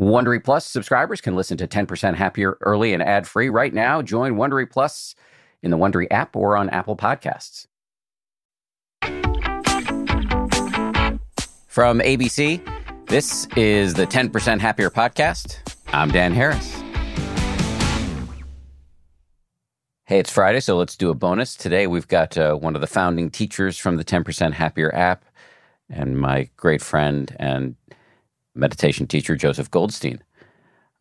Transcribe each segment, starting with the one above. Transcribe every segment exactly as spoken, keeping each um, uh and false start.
Wondery Plus subscribers can listen to ten percent Happier early and ad-free right now. Join Wondery Plus in the Wondery app or on Apple Podcasts. From A B C, this is the ten percent Happier podcast. I'm Dan Harris. Hey, it's Friday, so let's do a bonus. Today we've got uh, one of the founding teachers from the ten percent Happier app and my great friend and meditation teacher, Joseph Goldstein.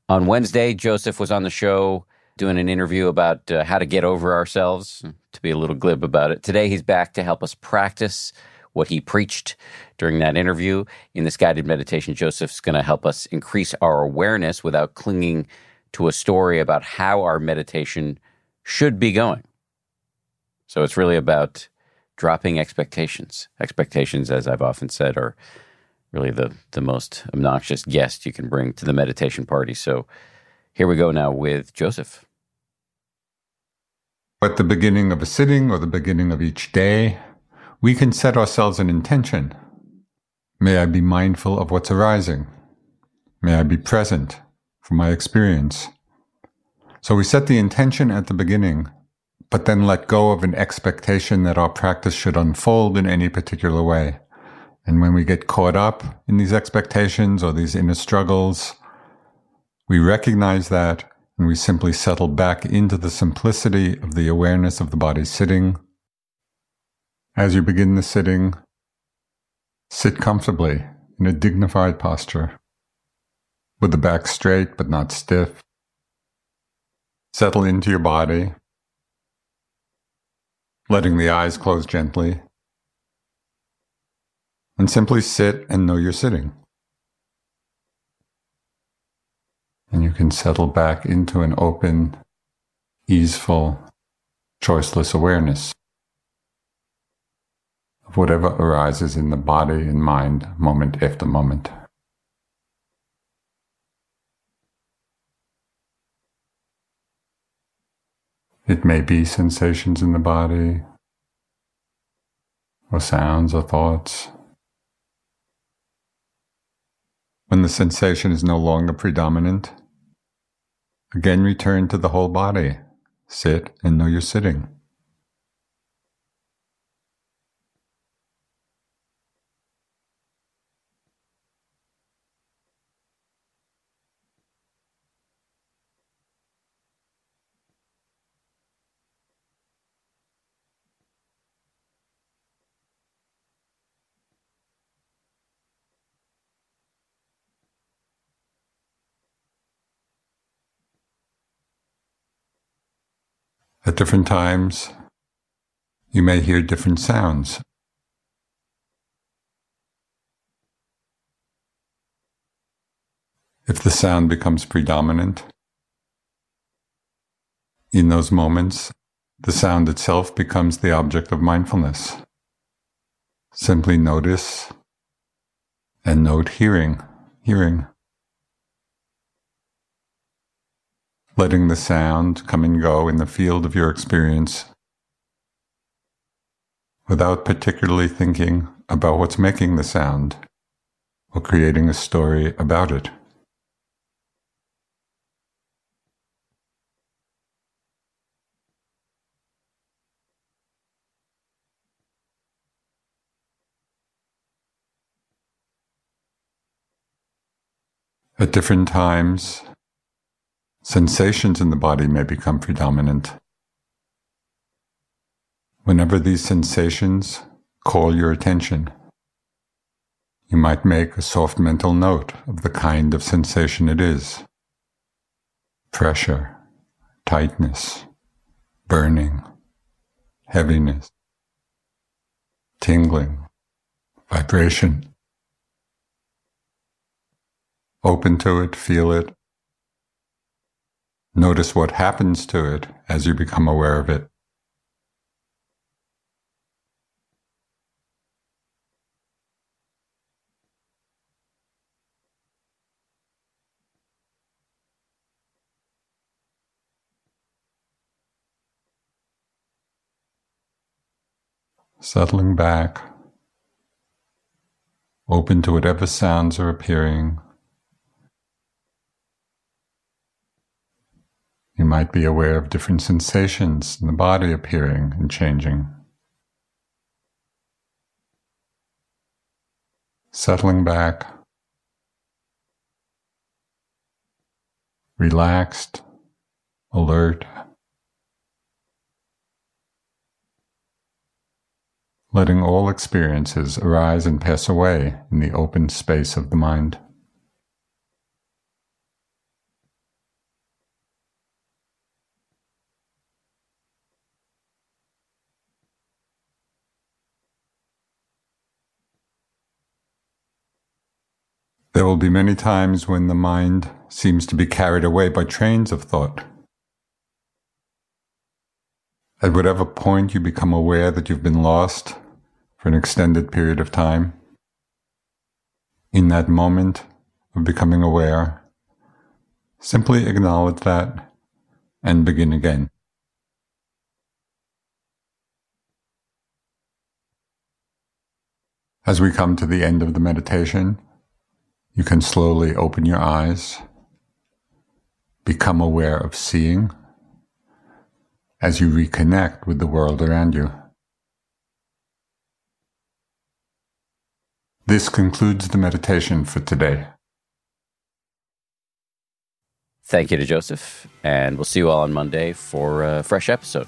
On Wednesday, Joseph was on the show doing an interview about uh, how to get over ourselves, to be a little glib about it. Today he's back to help us practice what he preached during that interview. In this guided meditation, Joseph's going to help us increase our awareness without clinging to a story about how our meditation should be going. So it's really about dropping expectations. Expectations, as I've often said, are really the, the most obnoxious guest you can bring to the meditation party. So here we go now with Joseph. At the beginning of a sitting or the beginning of each day, we can set ourselves an intention. May I be mindful of what's arising. May I be present for my experience. So we set the intention at the beginning, but then let go of an expectation that our practice should unfold in any particular way. And when we get caught up in these expectations or these inner struggles, we recognize that and we simply settle back into the simplicity of the awareness of the body sitting. As you begin the sitting, sit comfortably in a dignified posture, with the back straight but not stiff. Settle into your body, letting the eyes close gently, and simply sit and know you're sitting. And you can settle back into an open, easeful, choiceless awareness of whatever arises in the body and mind, moment after moment. It may be sensations in the body, or sounds or thoughts. When the sensation is no longer predominant, again return to the whole body. Sit and know you're sitting. At different times, you may hear different sounds. If the sound becomes predominant, in those moments, the sound itself becomes the object of mindfulness. Simply notice and note hearing, hearing. Letting the sound come and go in the field of your experience without particularly thinking about what's making the sound or creating a story about it. At different times, sensations in the body may become predominant. Whenever these sensations call your attention, you might make a soft mental note of the kind of sensation it is. Pressure, tightness, burning, heaviness, tingling, vibration. Open to it, feel it. Notice what happens to it as you become aware of it. Settling back, open to whatever sounds are appearing, You might be aware of different sensations in the body appearing and changing. Settling back, relaxed, alert. Letting all experiences arise and pass away in the open space of the mind. There will be many times when the mind seems to be carried away by trains of thought. At whatever point you become aware that you've been lost for an extended period of time, in that moment of becoming aware, simply acknowledge that and begin again. As we come to the end of the meditation, you can slowly open your eyes, become aware of seeing, as you reconnect with the world around you. This concludes the meditation for today. Thank you to Joseph, and we'll see you all on Monday for a fresh episode.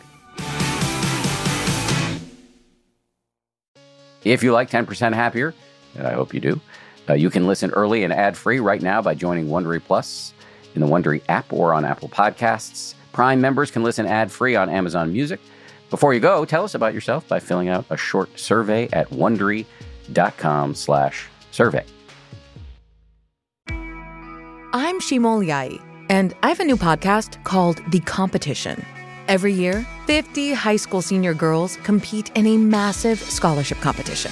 If you like ten percent Happier, and I hope you do, uh, you can listen early and ad-free right now by joining Wondery Plus in the Wondery app or on Apple Podcasts. Prime members can listen ad-free on Amazon Music. Before you go, tell us about yourself by filling out a short survey at wondery.com slash survey. I'm Shimol Yai, and I have a new podcast called The Competition. Every year, fifty high school senior girls compete in a massive scholarship competition.